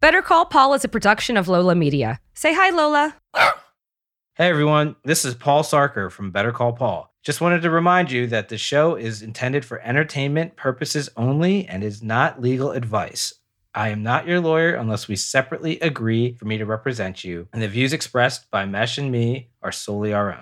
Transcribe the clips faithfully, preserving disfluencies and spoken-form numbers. Better Call Paul is a production of Lola Media. Say hi, Lola. Hey, everyone. This is Paul Sarker from Better Call Paul. Just wanted to remind you that the show is intended for entertainment purposes only and is not legal advice. I am not your lawyer unless we separately agree for me to represent you, and the views expressed by Mesh and me are solely our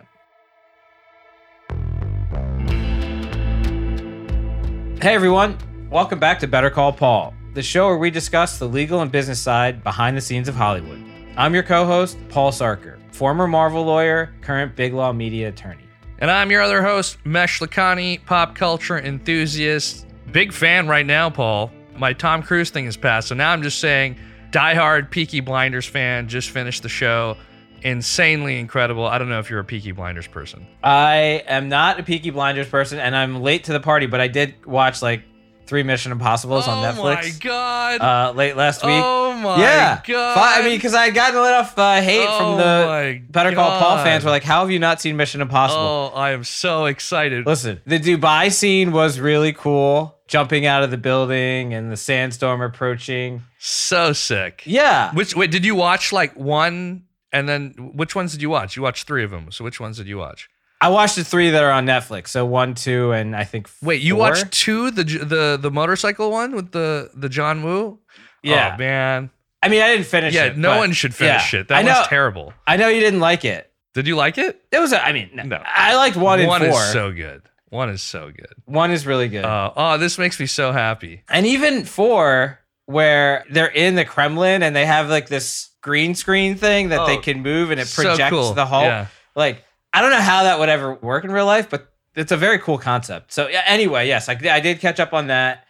own. Hey, everyone. Welcome back to Better Call Paul, the show where we discuss the legal and business side behind the scenes of Hollywood. I'm your co-host, Paul Sarker, former Marvel lawyer, current Big Law Media attorney. And I'm your other host, Mesh Lakhani, pop culture enthusiast. Big fan right now, Paul. My Tom Cruise thing is past, so now I'm just saying, diehard Peaky Blinders fan, just finished the show. Insanely incredible. I don't know if you're a Peaky Blinders person. I am not a Peaky Blinders person, and I'm late to the party, but I did watch, like, Three Mission Impossibles oh on Netflix. Oh, my God. Uh, late last week. Oh, my yeah. God. I mean, because I had gotten a lot of uh, hate oh from the Better Call Paul fans. Were like, how have you not seen Mission Impossible? Oh, I am so excited. Listen, the Dubai scene was really cool. Jumping out of the building and the sandstorm approaching. So sick. Yeah. Which wait, did you watch like one? And then which ones did you watch? You watched three of them. So which ones did you watch? I watched the three that are on Netflix. So one, two, and I think four. Wait, you watched two? The the the motorcycle one with the, the John Woo? Yeah. Oh, man. I mean, I didn't finish yeah, it. Yeah, no one should finish yeah. it. That was terrible. I know you didn't like it. Did you like it? It was, a, I mean, no. no. I liked one, one and four. One is so good. One is so good. One is really good. Uh, oh, this makes me so happy. And even four, where they're in the Kremlin and they have like this green screen thing that oh, they can move and it projects so cool. the Hulk. Yeah. Like, I don't know how that would ever work in real life, but it's a very cool concept. So anyway, yes, I, I did catch up on that.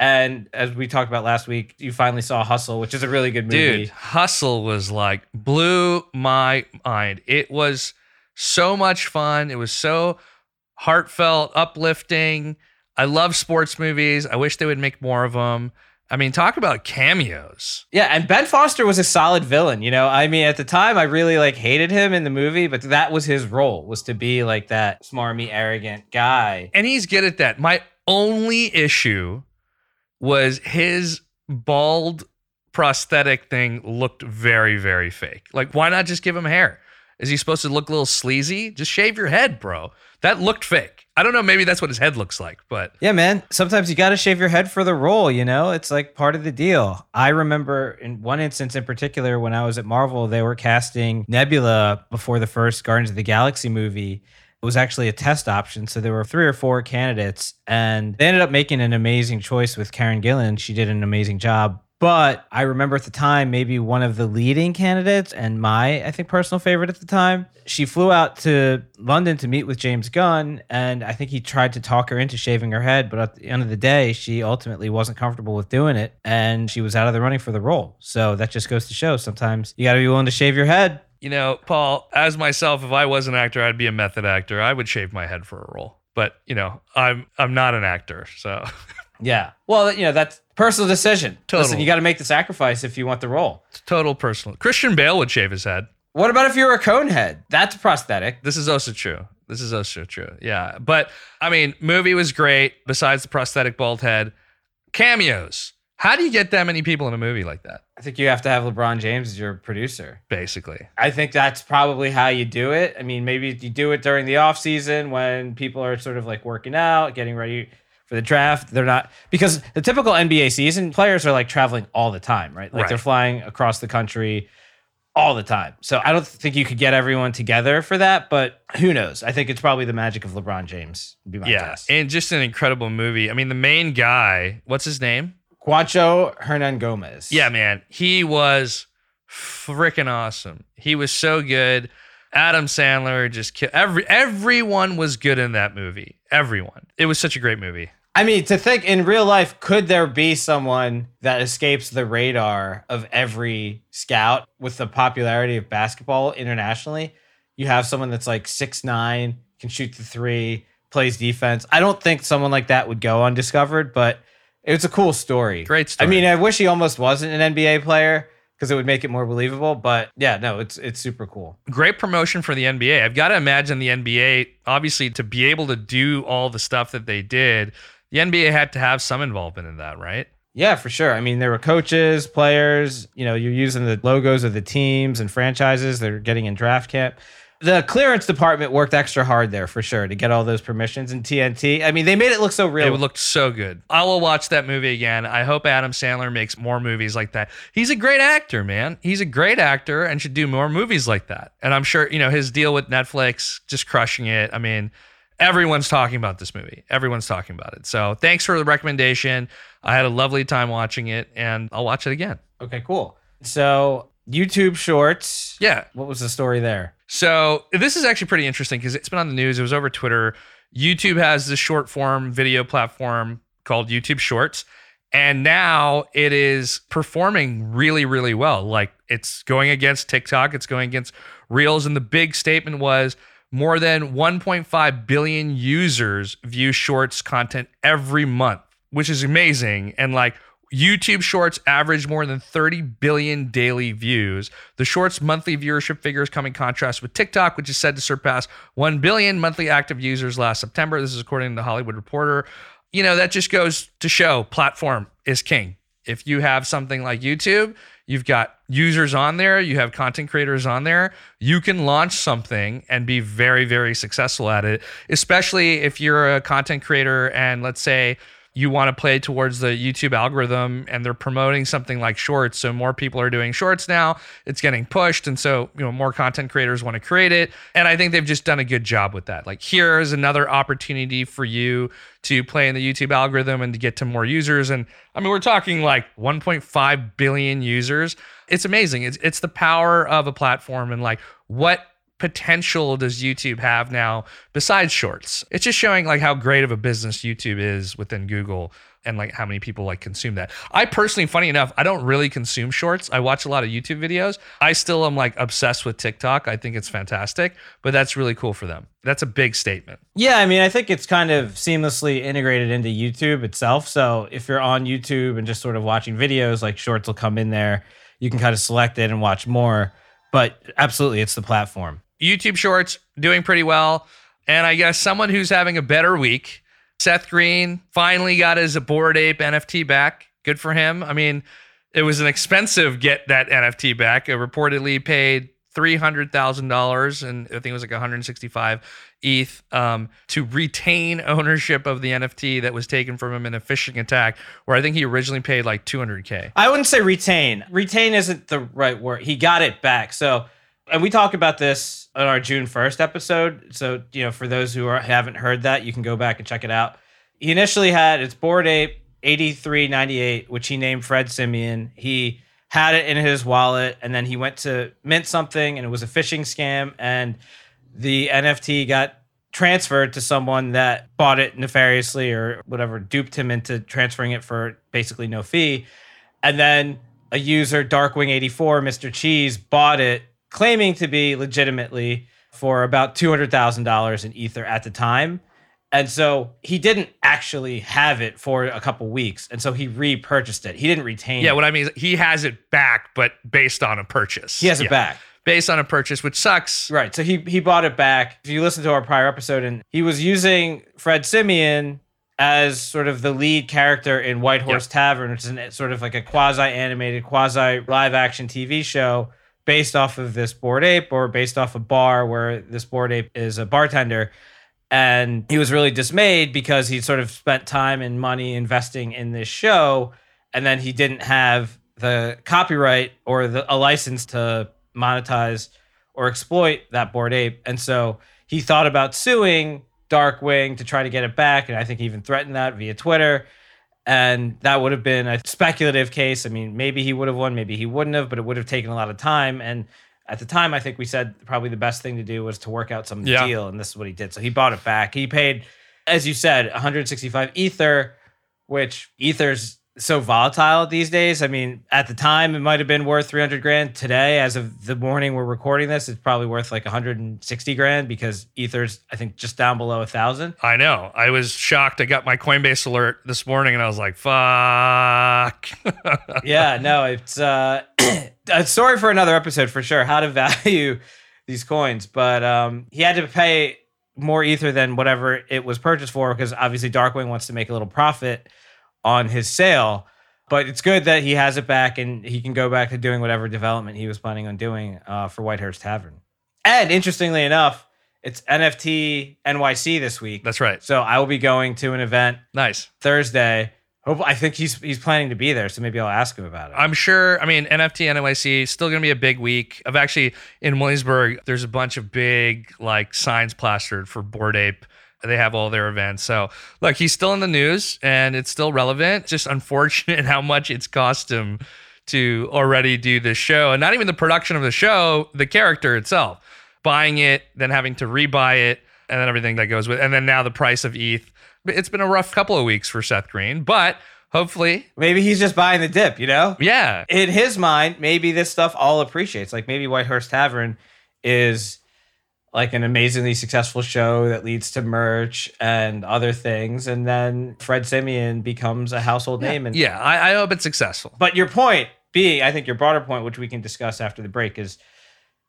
And as we talked about last week, you finally saw Hustle, which is a really good movie. Dude, Hustle was like, blew my mind. It was so much fun. It was so heartfelt, uplifting. I love sports movies. I wish they would make more of them. I mean, talk about cameos. Yeah, and Ben Foster was a solid villain, you know? I mean, at the time, I really, like, hated him in the movie, but that was his role, was to be, like, that smarmy, arrogant guy. And he's good at that. My only issue was his bald prosthetic thing looked very, very fake. Like, why not just give him hair? Is he supposed to look a little sleazy? Just shave your head, bro. That looked fake. I don't know. Maybe that's what his head looks like, but yeah, man. Sometimes you got to shave your head for the role. You know, it's like part of the deal. I remember in one instance in particular, when I was at Marvel, they were casting Nebula before the first Guardians of the Galaxy movie. It was actually a test option. So there were three or four candidates and they ended up making an amazing choice with Karen Gillan. She did an amazing job. But I remember at the time, maybe one of the leading candidates and my, I think, personal favorite at the time, she flew out to London to meet with James Gunn, and I think he tried to talk her into shaving her head. But at the end of the day, she ultimately wasn't comfortable with doing it, and she was out of the running for the role. So that just goes to show sometimes you got to be willing to shave your head. You know, Paul, as myself, if I was an actor, I'd be a method actor. I would shave my head for a role. But, you know, I'm I'm not an actor, so... Yeah. Well, you know, that's personal decision. Total. Listen, you got to make the sacrifice if you want the role. It's total personal. Christian Bale would shave his head. What about if you're a cone head? That's a prosthetic. This is also true. This is also true. Yeah. But, I mean, movie was great besides the prosthetic bald head. Cameos. How do you get that many people in a movie like that? I think you have to have LeBron James as your producer. Basically. I think that's probably how you do it. I mean, maybe you do it during the off season when people are sort of like working out, getting ready... for the draft. They're not, because the typical N B A season, players are like traveling all the time, right? Like right. They're flying across the country all the time. So I don't think you could get everyone together for that, but who knows? I think it's probably the magic of LeBron James. Would be my yeah, guess. And just an incredible movie. I mean, the main guy, what's his name? Cuatro Hernan Gomez. Yeah, man. He was freaking awesome. He was so good. Adam Sandler just killed. Every, everyone was good in that movie. Everyone. It was such a great movie. I mean, to think in real life, could there be someone that escapes the radar of every scout with the popularity of basketball internationally? You have someone that's like six nine, can shoot the three, plays defense. I don't think someone like that would go undiscovered, but it's a cool story. Great story. I mean, I wish he almost wasn't an N B A player, because it would make it more believable. But yeah, no, it's it's super cool. Great promotion for the N B A. I've got to imagine the N B A, obviously, to be able to do all the stuff that they did, the N B A had to have some involvement in that, right? Yeah, for sure. I mean, there were coaches, players, you know, you're using the logos of the teams and franchises that are getting in draft camp. The clearance department worked extra hard there, for sure, to get all those permissions and T N T. I mean, they made it look so real. It looked so good. I will watch that movie again. I hope Adam Sandler makes more movies like that. He's a great actor, man. He's a great actor and should do more movies like that. And I'm sure, you know, his deal with Netflix, just crushing it. I mean, everyone's talking about this movie. Everyone's talking about it. So thanks for the recommendation. I had a lovely time watching it, and I'll watch it again. Okay, cool. So YouTube Shorts. Yeah. What was the story there? So this is actually pretty interesting because it's been on the news. It was over Twitter. YouTube has this short form video platform called YouTube Shorts. And now it is performing really, really well. Like, it's going against TikTok. It's going against Reels. And the big statement was more than one point five billion users view Shorts content every month, which is amazing. And like, YouTube Shorts average more than thirty billion daily views. The Shorts monthly viewership figures come in contrast with TikTok, which is said to surpass one billion monthly active users last September. This is according to The Hollywood Reporter. You know, that just goes to show platform is king. If you have something like YouTube, you've got users on there, you have content creators on there, you can launch something and be very, very successful at it, especially if you're a content creator and let's say you want to play towards the YouTube algorithm and they're promoting something like Shorts. So more people are doing Shorts now. It's getting pushed. And so, you know, more content creators want to create it. And I think they've just done a good job with that. Like, here's another opportunity for you to play in the YouTube algorithm and to get to more users. And I mean, we're talking like one point five billion users. It's amazing. It's, it's the power of a platform, and like, what potential does YouTube have now besides Shorts? It's just showing like how great of a business YouTube is within Google, and like how many people like consume that. I personally, funny enough, I don't really consume Shorts. I watch a lot of YouTube videos. I still am like obsessed with TikTok. I think it's fantastic, but that's really cool for them. That's a big statement. Yeah, I mean, I think it's kind of seamlessly integrated into YouTube itself. So if you're on YouTube and just sort of watching videos, like Shorts will come in there. You can kind of select it and watch more, but absolutely, it's the platform. YouTube Shorts doing pretty well. And I guess someone who's having a better week, Seth Green finally got his Bored Ape N F T back. Good for him. I mean, it was an expensive get that N F T back. It reportedly paid three hundred thousand dollars, and I think it was like one hundred sixty-five E T H um, to retain ownership of the N F T that was taken from him in a phishing attack, where I think he originally paid like two hundred K. I wouldn't say retain. Retain isn't the right word. He got it back. So, and we talk about this on our June first episode. So, you know, for those who are, haven't heard that, you can go back and check it out. He initially had its Bored Ape eighty-three ninety-eight, which he named Fred Simeon. He had it in his wallet, and then he went to mint something, and it was a phishing scam. And the N F T got transferred to someone that bought it nefariously or whatever, duped him into transferring it for basically no fee. And then a user, Darkwing eighty-four, Mister Cheese, bought it, claiming to be legitimately for about two hundred thousand dollars in Ether at the time. And so he didn't actually have it for a couple weeks. And so he repurchased it. He didn't retain yeah, it. Yeah, what I mean is he has it back, but based on a purchase. He has yeah. it back. Based on a purchase, which sucks. Right, so he he bought it back. If you listen to our prior episode, and he was using Fred Simeon as sort of the lead character in White Horse yep. Tavern, which is an, sort of like a quasi-animated, quasi-live-action T V show based off of this Bored Ape, or based off a bar where this Bored Ape is a bartender. And he was really dismayed because he sort of spent time and money investing in this show, and then he didn't have the copyright or the, a license to monetize or exploit that Bored Ape. And so he thought about suing Darkwing to try to get it back, and I think he even threatened that via Twitter. And that would have been a speculative case. I mean, maybe he would have won, maybe he wouldn't have, but it would have taken a lot of time. And at the time, I think we said probably the best thing to do was to work out some yeah. deal, and this is what he did. So he bought it back. He paid, as you said, one hundred sixty-five Ether, which Ether's so volatile these days. I mean, at the time, it might have been worth three hundred grand. Today, as of the morning we're recording this, it's probably worth like one hundred sixty grand because Ether's, I think, just down below one thousand. I know. I was shocked. I got my Coinbase alert this morning, and I was like, fuck. yeah, no, it's... Uh, a story for another episode for sure, how to value these coins. But um, he had to pay more Ether than whatever it was purchased for because obviously Darkwing wants to make a little profit on his sale. But it's good that he has it back and he can go back to doing whatever development he was planning on doing uh, for White Horse Tavern. And interestingly enough, it's N F T N Y C this week. That's right. So I will be going to an event nice Thursday. I think he's he's planning to be there, so maybe I'll ask him about it. I'm sure. I mean, N F T N Y C is still going to be a big week. I've actually, in Williamsburg, there's a bunch of big like signs plastered for Bored Ape. They have all their events. So look, he's still in the news and it's still relevant. Just unfortunate how much it's cost him to already do this show. And not even the production of the show, the character itself. Buying it, then having to rebuy it, and then everything that goes with it. And then now the price of E T H. It's been a rough couple of weeks for Seth Green, but hopefully... Maybe he's just buying the dip, you know? Yeah. In his mind, maybe this stuff all appreciates. Like maybe White Horse Tavern is like an amazingly successful show that leads to merch and other things. And then Fred Simeon becomes a household yeah. name. And yeah, I, I hope it's successful. But your point being, I think your broader point, which we can discuss after the break, is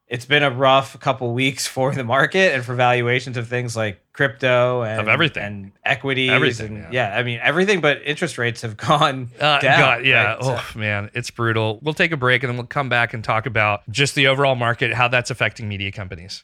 it's been a rough couple weeks for the market and for valuations of things like crypto and of everything and equities everything, and yeah. yeah, I mean everything. But interest rates have gone uh, down. God, yeah, right? oh so. man, it's brutal. We'll take a break and then we'll come back and talk about just the overall market, how that's affecting media companies.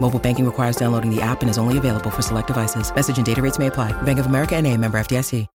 Mobile banking requires downloading the app and is only available for select devices. Message and data rates may apply. Bank of America N A, member F D I C.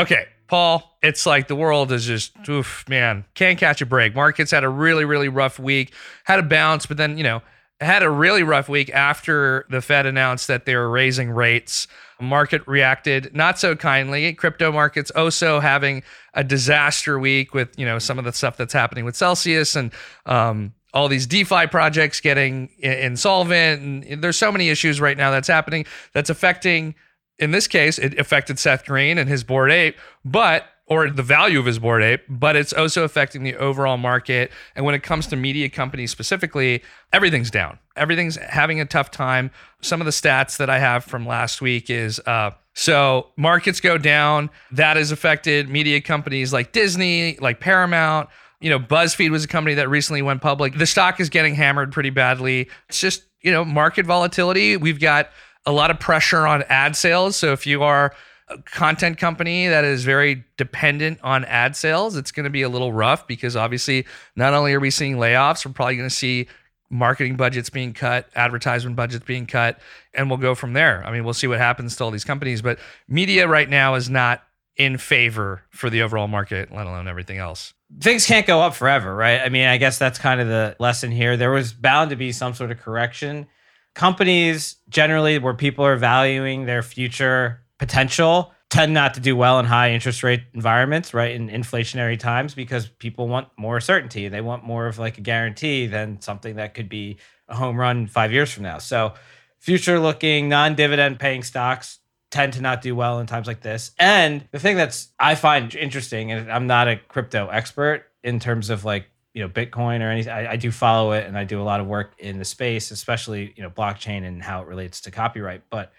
Okay. Paul, it's like the world is just, oof, man, can't catch a break. Markets had a really, really rough week, had a bounce, but then, you know, had a really rough week after the Fed announced that they were raising rates. Market reacted not so kindly. Crypto markets also having a disaster week with, you know, some of the stuff that's happening with Celsius and um, all these DeFi projects getting insolvent. And there's so many issues right now that's happening that's affecting. In this case, it affected Seth Green and his Bored Ape, but or the value of his Bored Ape, but it's also affecting the overall market. And when it comes to media companies specifically, everything's down. Everything's having a tough time. Some of the stats that I have from last week is, uh, so markets go down. That has affected media companies like Disney, like Paramount. You know, BuzzFeed was a company that recently went public. The stock is getting hammered pretty badly. It's just, you know, market volatility. We've got a lot of pressure on ad sales. So if you are a content company that is very dependent on ad sales, it's going to be a little rough because obviously not only are we seeing layoffs, we're probably going to see marketing budgets being cut, advertisement budgets being cut, and we'll go from there. I mean, we'll see what happens to all these companies, but media right now is not in favor for the overall market, let alone everything else. Things can't go up forever, right? I mean, I guess that's kind of the lesson here. There was bound to be some sort of correction. Companies generally where people are valuing their future potential tend not to do well in high interest rate environments, right? In inflationary times, because people want more certainty. They want more of like a guarantee than something that could be a home run five years from now. So future looking non-dividend paying stocks tend to not do well in times like this. And the thing that's I find interesting, and I'm not a crypto expert in terms of like you know, Bitcoin or anything. I, I do follow it, and I do a lot of work in the space, especially, you know, blockchain and how it relates to copyright. But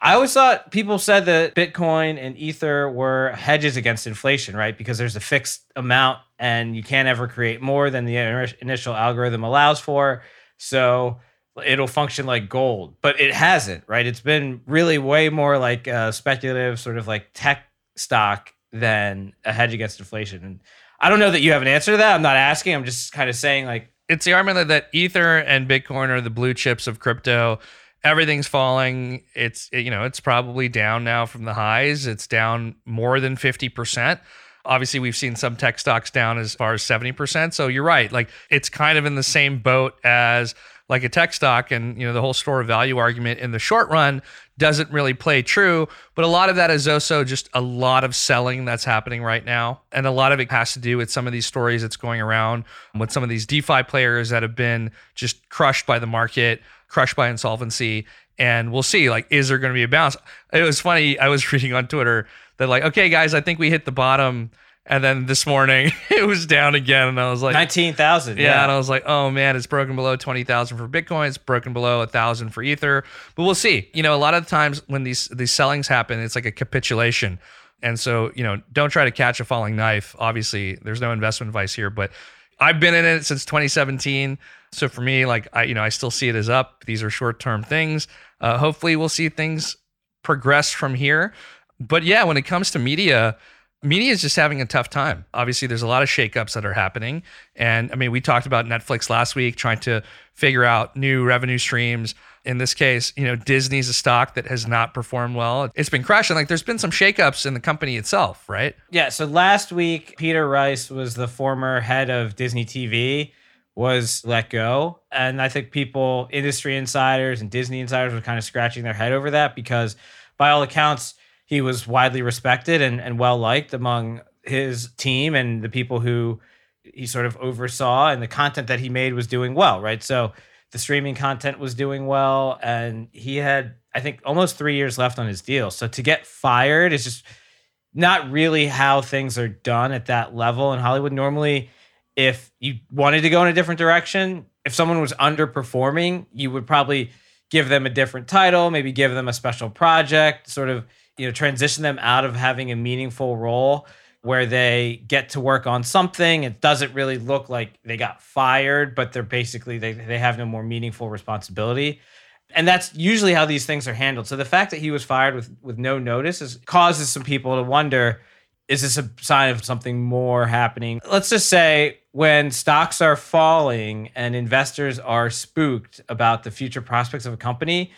I always thought people said that Bitcoin and Ether were hedges against inflation, right? Because there's a fixed amount and you can't ever create more than the initial algorithm allows for. So it'll function like gold, but it hasn't, right? It's been really way more like a speculative sort of like tech stock than a hedge against inflation. And I don't know that you have an answer to that. I'm not asking. I'm just kind of saying, like, it's the argument that Ether and Bitcoin are the blue chips of crypto. Everything's falling. It's, you know, it's probably down now from the highs. It's down more than fifty percent. Obviously, we've seen some tech stocks down as far as seventy percent. So you're right. Like, it's kind of in the same boat as like a tech stock, and, you know, the whole store of value argument in the short run doesn't really play true. But a lot of that is also just a lot of selling that's happening right now. And a lot of it has to do with some of these stories that's going around with some of these DeFi players that have been just crushed by the market, crushed by insolvency. And we'll see, like, is there going to be a bounce? It was funny. I was reading on Twitter that, like, okay, guys, I think we hit the bottom. And then this morning it was down again. And I was like, nineteen thousand. Yeah, yeah. And I was like, oh man, it's broken below twenty thousand for Bitcoin. It's broken below a thousand for Ether, but we'll see. You know, a lot of the times when these, these sellings happen, it's like a capitulation. And so, you know, don't try to catch a falling knife. Obviously there's no investment advice here, but I've been in it since twenty seventeen. So for me, like, I, you know, I still see it as up. These are short-term things. Uh, hopefully we'll see things progress from here. But yeah, when it comes to media, media is just having a tough time. Obviously, there's a lot of shakeups that are happening. And I mean, we talked about Netflix last week, trying to figure out new revenue streams. In this case, you know, Disney's a stock that has not performed well. It's been crashing. Like, there's been some shakeups in the company itself, right? Yeah. So last week, Peter Rice was the former head of Disney T V, was let go. And I think people, industry insiders and Disney insiders, were kind of scratching their head over that, because by all accounts, he was widely respected and, and well-liked among his team and the people who he sort of oversaw, and the content that he made was doing well, right? So the streaming content was doing well, and he had, I think, almost three years left on his deal. So to get fired is just not really how things are done at that level in Hollywood. Normally, if you wanted to go in a different direction, if someone was underperforming, you would probably give them a different title, maybe give them a special project, sort of, you know, transition them out of having a meaningful role where they get to work on something. It doesn't really look like they got fired, but they're basically, they they have no more meaningful responsibility. And that's usually how these things are handled. So the fact that he was fired with, with no notice is, causes some people to wonder, is this a sign of something more happening? Let's just say when stocks are falling and investors are spooked about the future prospects of a company,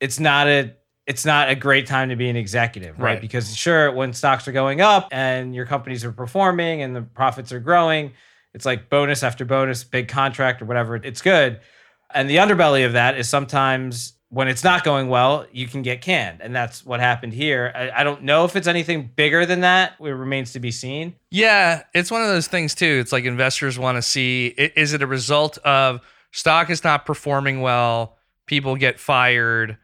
it's not a It's not a great time to be an executive, right? right? Because sure, when stocks are going up and your companies are performing and the profits are growing, it's like bonus after bonus, big contract or whatever, it's good. And the underbelly of that is sometimes when it's not going well, you can get canned. And that's what happened here. I, I don't know if it's anything bigger than that. It remains to be seen. Yeah, it's one of those things too. It's like investors want to see, is it a result of stock is not performing well, people get fired,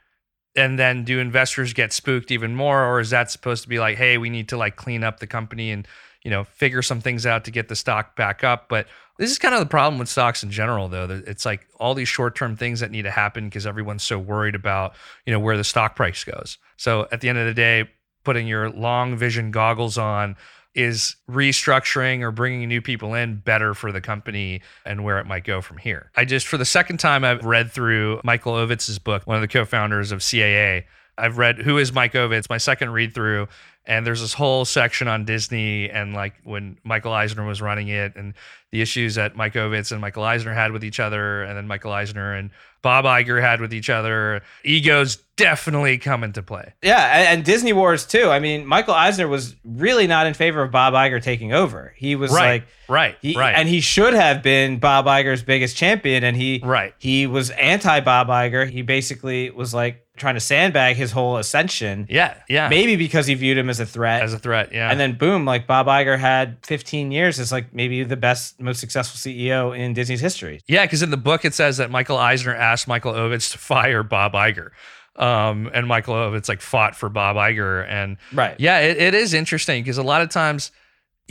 and then do investors get spooked even more? Or is that supposed to be like, hey, we need to like clean up the company and, you know, figure some things out to get the stock back up? But this is kind of the problem with stocks in general, though. It's like all these short-term things that need to happen because everyone's so worried about, you know, where the stock price goes. So at the end of the day, putting your long vision goggles on, is restructuring or bringing new people in better for the company and where it might go from here? I just, for the second time, I've read through Michael Ovitz's book, one of the co-founders of C A A. I've read Who is Mike Ovitz, my second read through, and there's this whole section on Disney and like when Michael Eisner was running it and the issues that Mike Ovitz and Michael Eisner had with each other, and then Michael Eisner and Bob Iger had with each other. Egos definitely come into play. Yeah, and Disney Wars too. I mean, Michael Eisner was really not in favor of Bob Iger taking over. He was right, like, right, he, right. And he should have been Bob Iger's biggest champion, and he, right. he was anti-Bob Iger. He basically was like trying to sandbag his whole ascension. Yeah, yeah. Maybe because he viewed him as a threat. As a threat, yeah. And then boom, like Bob Iger had fifteen years as like maybe the best, most successful C E O in Disney's history. Yeah, because in the book it says that Michael Eisner asked Michael Ovitz to fire Bob Iger. Um, and Michael Ovitz like fought for Bob Iger. And right. yeah, it, it is interesting because a lot of times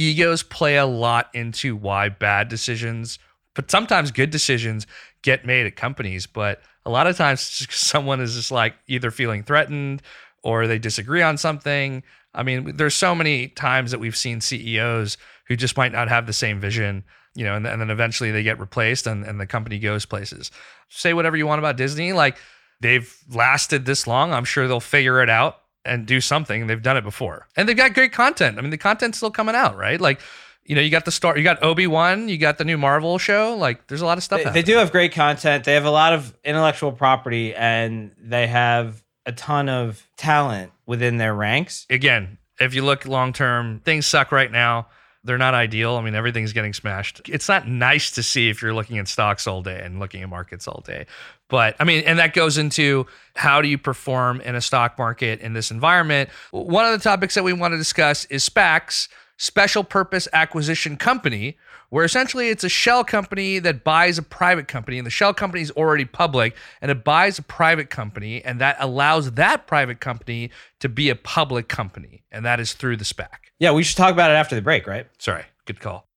egos play a lot into why bad decisions, but sometimes good decisions get made at companies. But a lot of times someone is just like either feeling threatened or they disagree on something. I mean, there's so many times that we've seen C E Os who just might not have the same vision, you know, and, and then eventually they get replaced and, and the company goes places. Say whatever you want about Disney. Like, they've lasted this long. I'm sure they'll figure it out and do something. They've done it before. And they've got great content. I mean, the content's still coming out, right? Like, you know, you got the star, you got Obi-Wan, you got the new Marvel show. Like, there's a lot of stuff. They, they do have great content. They have a lot of intellectual property, and they have a ton of talent within their ranks. Again, if you look long term, things suck right now. They're not ideal. I mean, everything's getting smashed. It's not nice to see if you're looking at stocks all day and looking at markets all day. But I mean, and that goes into how do you perform in a stock market in this environment? One of the topics that we want to discuss is SPACs, special purpose acquisition company, where essentially it's a shell company that buys a private company, and the shell company is already public, and it buys a private company, and that allows that private company to be a public company, and that is through the SPAC. Yeah, we should talk about it after the break, right? Sorry, good call.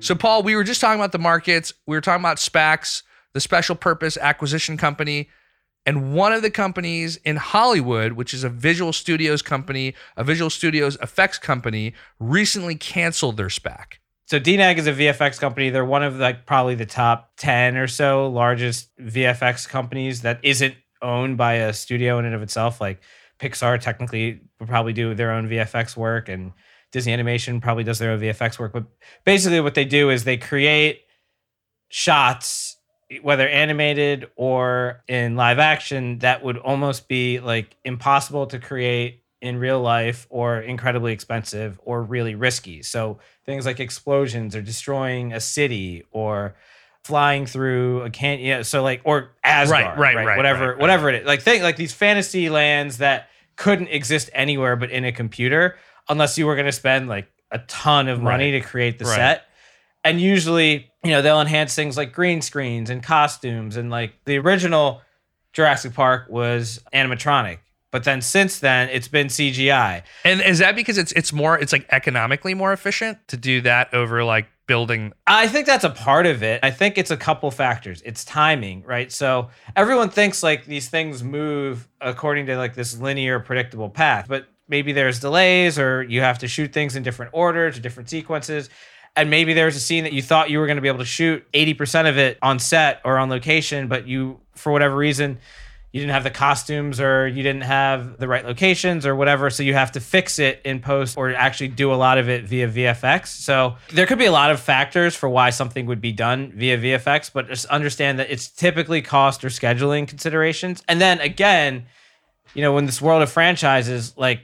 So, Paul, we were just talking about the markets. We were talking about SPACs, the special purpose acquisition company. And one of the companies in Hollywood, which is a visual studios company, a visual studios effects company, recently canceled their SPAC. So D N E G is a V F X company. They're one of like probably the top ten or so largest V F X companies that isn't owned by a studio in and of itself. Like Pixar technically would probably do their own V F X work, and Disney Animation probably does their own V F X work. But basically what they do is they create shots, whether animated or in live action, that would almost be like impossible to create in real life, or incredibly expensive, or really risky. So things like explosions or destroying a city or flying through a canyon, you know, so like, or Asgard, right, right, right, right, whatever, right, whatever right. It is. Like thing, like these fantasy lands that couldn't exist anywhere but in a computer, unless you were going to spend like a ton of money right. to create the right. set. And usually, you know, they'll enhance things like green screens and costumes. And like the original Jurassic Park was animatronic, but then since then it's been C G I. And is that because it's it's more it's like economically more efficient to do that over like building? I think that's a part of it. I think it's a couple factors. It's timing, right? So everyone thinks like these things move according to like this linear predictable path, but maybe there's delays, or you have to shoot things in different order to different sequences. And maybe there's a scene that you thought you were going to be able to shoot eighty percent of it on set or on location, but you, for whatever reason, you didn't have the costumes, or you didn't have the right locations or whatever. So you have to fix it in post, or actually do a lot of it via V F X. So there could be a lot of factors for why something would be done via V F X, but just understand that it's typically cost or scheduling considerations. And then again, you know, in this world of franchises, like,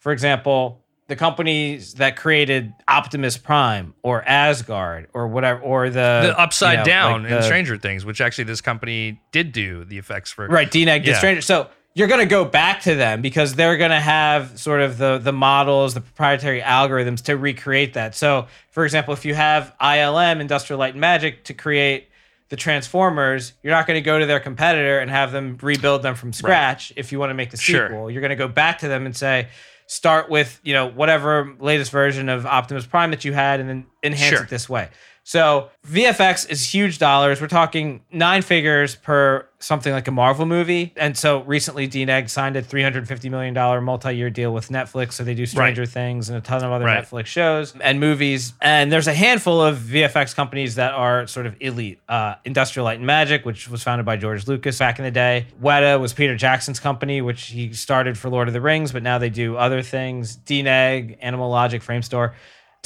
for example, the companies that created Optimus Prime or Asgard or whatever, or the... The Upside you know, Down like the, in Stranger Things, which actually this company did do the effects for. Right, D N E G did yeah. Stranger. So you're going to go back to them because they're going to have sort of the, the models, the proprietary algorithms to recreate that. So, for example, if you have I L M, Industrial Light and Magic, to create the Transformers, you're not going to go to their competitor and have them rebuild them from scratch right. if you want to make the sure. sequel. You're going to go back to them and say... Start with, you know, whatever latest version of Optimus Prime that you had, and then enhance sure. it this way. So V F X is huge dollars. We're talking nine figures per something like a Marvel movie. And so recently D N E G signed a three hundred fifty million dollars multi-year deal with Netflix. So they do Stranger right. Things and a ton of other right. Netflix shows and movies. And there's a handful of V F X companies that are sort of elite. Uh, Industrial Light and Magic, which was founded by George Lucas back in the day. Weta was Peter Jackson's company, which he started for Lord of the Rings, but now they do other things. D N E G, Animal Logic, Framestore.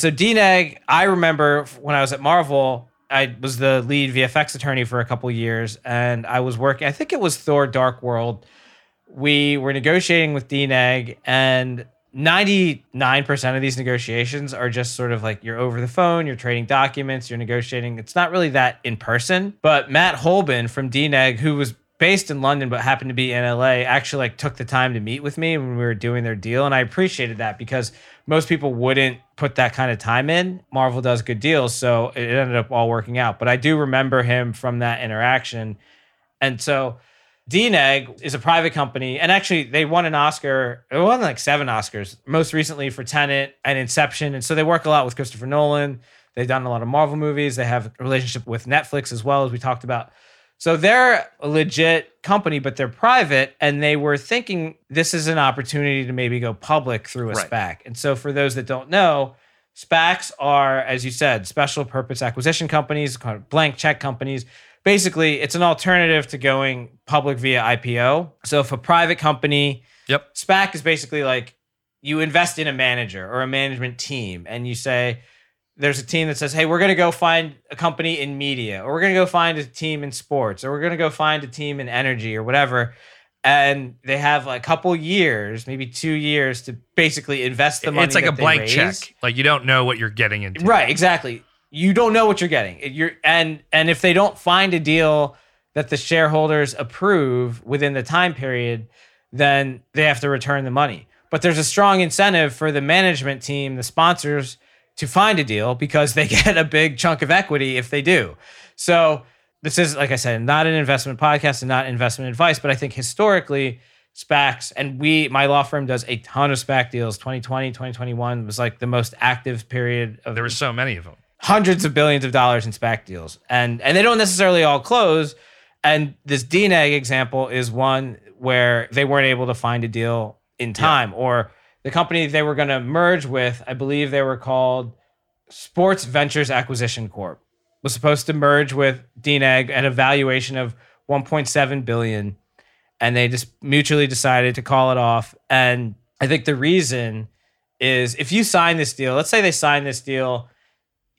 So D N E G, I remember when I was at Marvel, I was the lead V F X attorney for a couple of years, and I was working, I think it was Thor Dark World. We were negotiating with D N E G, and ninety-nine percent of these negotiations are just sort of like you're over the phone, you're trading documents, you're negotiating. It's not really that in person. But Matt Holben from D N E G, who was based in London but happened to be in L A, actually like took the time to meet with me when we were doing their deal, and I appreciated that because most people wouldn't put that kind of time in. Marvel does good deals, so it ended up all working out. But I do remember him from that interaction. And so D N E G is a private company, and actually they won an Oscar. They won like seven Oscars, most recently for Tenet and Inception. And so they work a lot with Christopher Nolan. They've done a lot of Marvel movies. They have a relationship with Netflix as well, as we talked about. So they're a legit company, but they're private, and they were thinking this is an opportunity to maybe go public through a right. SPAC. And so for those that don't know, SPACs are, as you said, special purpose acquisition companies, blank check companies. Basically, it's an alternative to going public via I P O. So if a private company, yep. SPAC is basically like you invest in a manager or a management team, and you say, there's a team that says, hey, we're going to go find a company in media, or we're going to go find a team in sports, or we're going to go find a team in energy or whatever. And they have a couple years, maybe two years to basically invest the money. It's like a blank raise. check. Like you don't know what you're getting into. Right, exactly. You don't know what you're getting. You're, and, and if they don't find a deal that the shareholders approve within the time period, then they have to return the money. But there's a strong incentive for the management team, the sponsors, to find a deal because they get a big chunk of equity if they do. So this is, like I said, not an investment podcast and not investment advice, but I think historically SPACs, and we, my law firm does a ton of SPAC deals. twenty twenty, twenty twenty-one was like the most active period of— There were so many of them. Hundreds of billions of dollars in SPAC deals. And, and they don't necessarily all close. And this D N E G example is one where they weren't able to find a deal in time, yeah. or the company they were going to merge with, I believe they were called Sports Ventures Acquisition Corp, was supposed to merge with D N E G at a valuation of one point seven billion dollars. And they just mutually decided to call it off. And I think the reason is if you sign this deal, let's say they signed this deal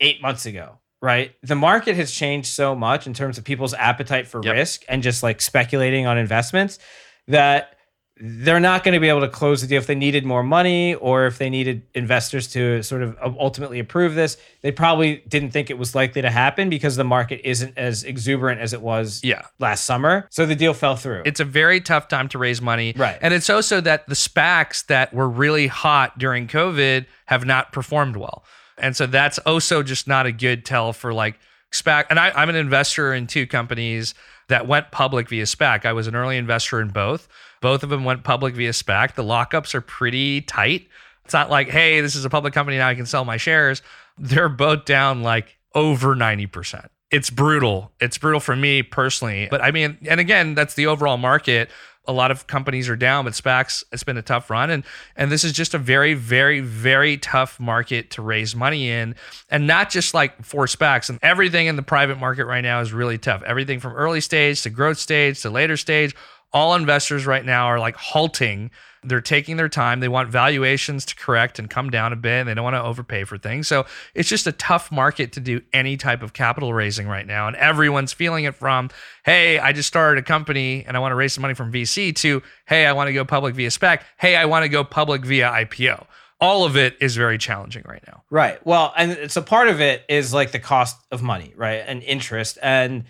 eight months ago, right? The market has changed so much in terms of people's appetite for yep. risk and just like speculating on investments that they're not going to be able to close the deal. If they needed more money or if they needed investors to sort of ultimately approve this, they probably didn't think it was likely to happen because the market isn't as exuberant as it was yeah. last summer. So the deal fell through. It's a very tough time to raise money. Right. And it's also that the SPACs that were really hot during COVID have not performed well. And so that's also just not a good tell for like SPAC. And I, I'm an investor in two companies that went public via SPAC. I was an early investor in both. Both of them went public via SPAC. The lockups are pretty tight. It's not like, hey, this is a public company, now I can sell my shares. They're both down like over ninety percent. It's brutal. It's brutal for me personally. But I mean, and again, that's the overall market. A lot of companies are down, but SPACs, it's been a tough run. And and this is just a very, very, very tough market to raise money in. And not just like for SPACs. And everything in the private market right now is really tough. Everything from early stage to growth stage to later stage. All investors right now are like halting. They're taking their time. They want valuations to correct and come down a bit. And they don't want to overpay for things. So it's just a tough market to do any type of capital raising right now. And everyone's feeling it from, hey, I just started a company and I want to raise some money from V C to, hey, I want to go public via SPAC. Hey, I want to go public via I P O. All of it is very challenging right now. Right. Well, and so part of it is like the cost of money, right? And interest. And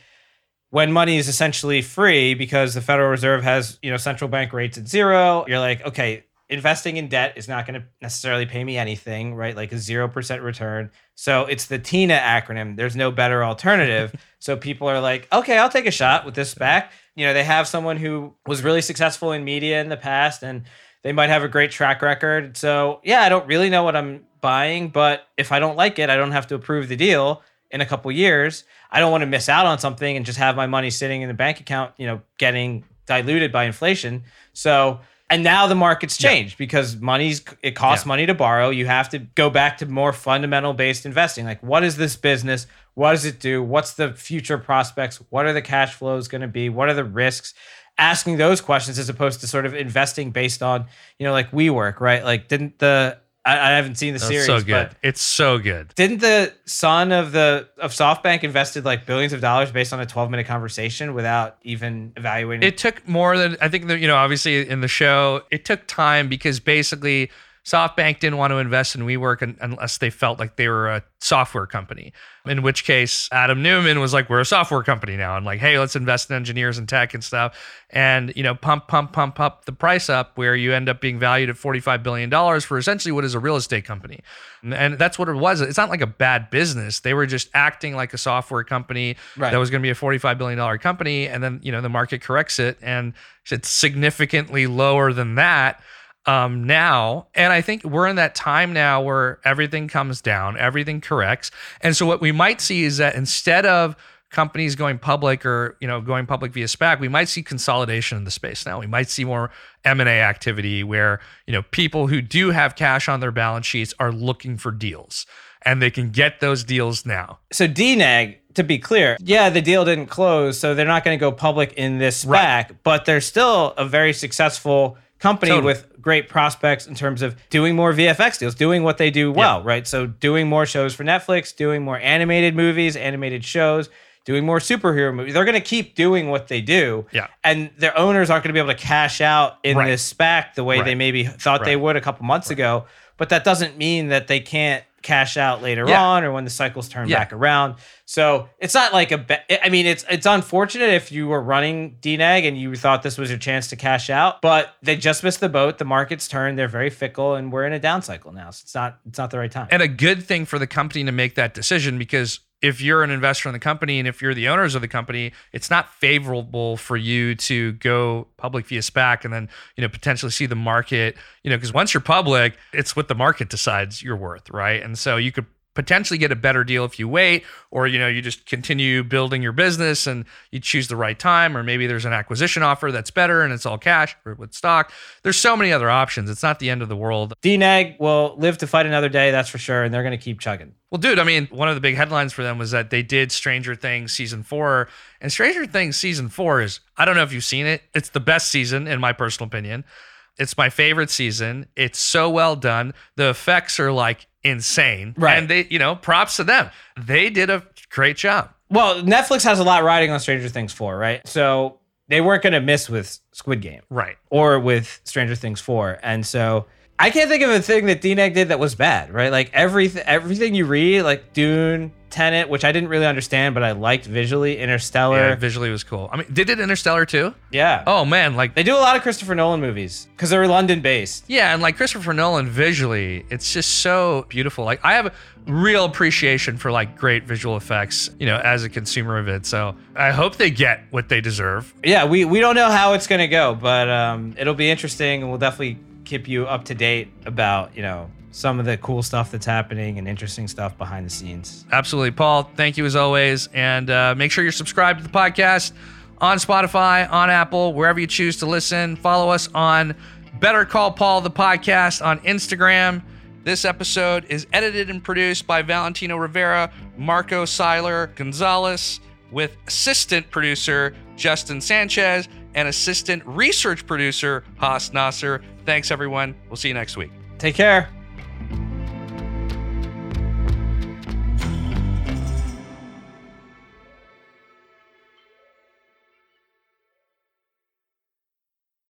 when money is essentially free because the Federal Reserve has, you know, central bank rates at zero, you're like, okay, investing in debt is not going to necessarily pay me anything, right? Like a zero percent return. So it's the T I N A acronym. There's no better alternative. So people are like, okay, I'll take a shot with this back. You know, they have someone who was really successful in media in the past and they might have a great track record. So yeah, I don't really know what I'm buying, but if I don't like it, I don't have to approve the deal in a couple years. I don't want to miss out on something and just have my money sitting in the bank account, you know, getting diluted by inflation. So, and now the market's changed yeah. because money's, it costs yeah. money to borrow. You have to go back to more fundamental based investing. Like, what is this business? What does it do? What's the future prospects? What are the cash flows going to be? What are the risks? Asking those questions as opposed to sort of investing based on, you know, like WeWork, right? Like didn't the, I haven't seen the series, so good. But it's so good. Didn't the son of the of SoftBank invested like billions of dollars based on a twelve minute conversation without even evaluating? It took more than I think that, you know, obviously in the show, it took time because basically SoftBank didn't want to invest in WeWork unless they felt like they were a software company, in which case Adam Neumann was like, we're a software company now. And like, hey, let's invest in engineers and tech and stuff. And, you know, pump, pump, pump up the price up where you end up being valued at forty-five billion dollars for essentially what is a real estate company. And that's what it was. It's not like a bad business. They were just acting like a software company right. that was going to be a forty-five billion dollars company. And then, you know, the market corrects it and it's significantly lower than that. Um, now, and I think we're in that time now where everything comes down, everything corrects. And so what we might see is that instead of companies going public or, you know, going public via SPAC, we might see consolidation in the space now. We might see more M and A activity where, you know, people who do have cash on their balance sheets are looking for deals and they can get those deals now. So D N E G, to be clear, yeah, the deal didn't close, so they're not going to go public in this SPAC, right. but they're still a very successful company totally. With great prospects in terms of doing more V F X deals, doing what they do well, yeah. right? So doing more shows for Netflix, doing more animated movies, animated shows, doing more superhero movies. They're going to keep doing what they do. Yeah. And their owners aren't going to be able to cash out in right. this SPAC the way right. they maybe thought right. they would a couple months right. ago. But that doesn't mean that they can't cash out later yeah. on or when the cycles turn yeah. back around. So it's not like a bet. I mean, it's it's unfortunate if you were running D N E G and you thought this was your chance to cash out, but they just missed the boat. The market's turned. They're very fickle, and we're in a down cycle now. So it's not it's not the right time. And a good thing for the company to make that decision, because if you're an investor in the company and if you're the owners of the company, it's not favorable for you to go public via SPAC and then, you know, potentially see the market, you know, because once you're public, it's what the market decides you're worth, right? And so you could potentially get a better deal if you wait, or, you know, you just continue building your business and you choose the right time, or maybe there's an acquisition offer that's better and it's all cash or with stock. There's so many other options. It's not the end of the world. D N E G will live to fight another day, that's for sure, and they're going to keep chugging. Well, dude, I mean, one of the big headlines for them was that they did Stranger Things season four, and Stranger Things season four is, I don't know if you've seen it, it's the best season in my personal opinion. It's my favorite season. It's so well done. The effects are like insane. Right. And they, you know, props to them. They did a great job. Well, Netflix has a lot riding on Stranger Things four, right? So they weren't going to miss with Squid Game. Right. Or with Stranger Things four. And so I can't think of a thing that D N E G did that was bad, right? Like every, everything you read, like Dune, Tenet, which I didn't really understand, but I liked visually. Interstellar. Yeah, visually was cool. I mean, they did Interstellar too? Yeah. Oh man, like they do a lot of Christopher Nolan movies because they're London based. Yeah, and like Christopher Nolan visually, it's just so beautiful. Like I have real appreciation for like great visual effects, you know, as a consumer of it. So I hope they get what they deserve. Yeah, we we don't know how it's gonna go, but um, it'll be interesting, and we'll definitely keep you up to date about, you know, some of the cool stuff that's happening and interesting stuff behind the scenes. Absolutely. Paul, thank you as always. And uh, make sure you're subscribed to the podcast on Spotify, on Apple, wherever you choose to listen. Follow us on Better Call Paul, the podcast, on Instagram. This episode is edited and produced by Valentino Rivera, Marco Seiler Gonzalez, with assistant producer Justin Sanchez and assistant research producer Haas Nasser. Thanks, everyone. We'll see you next week. Take care.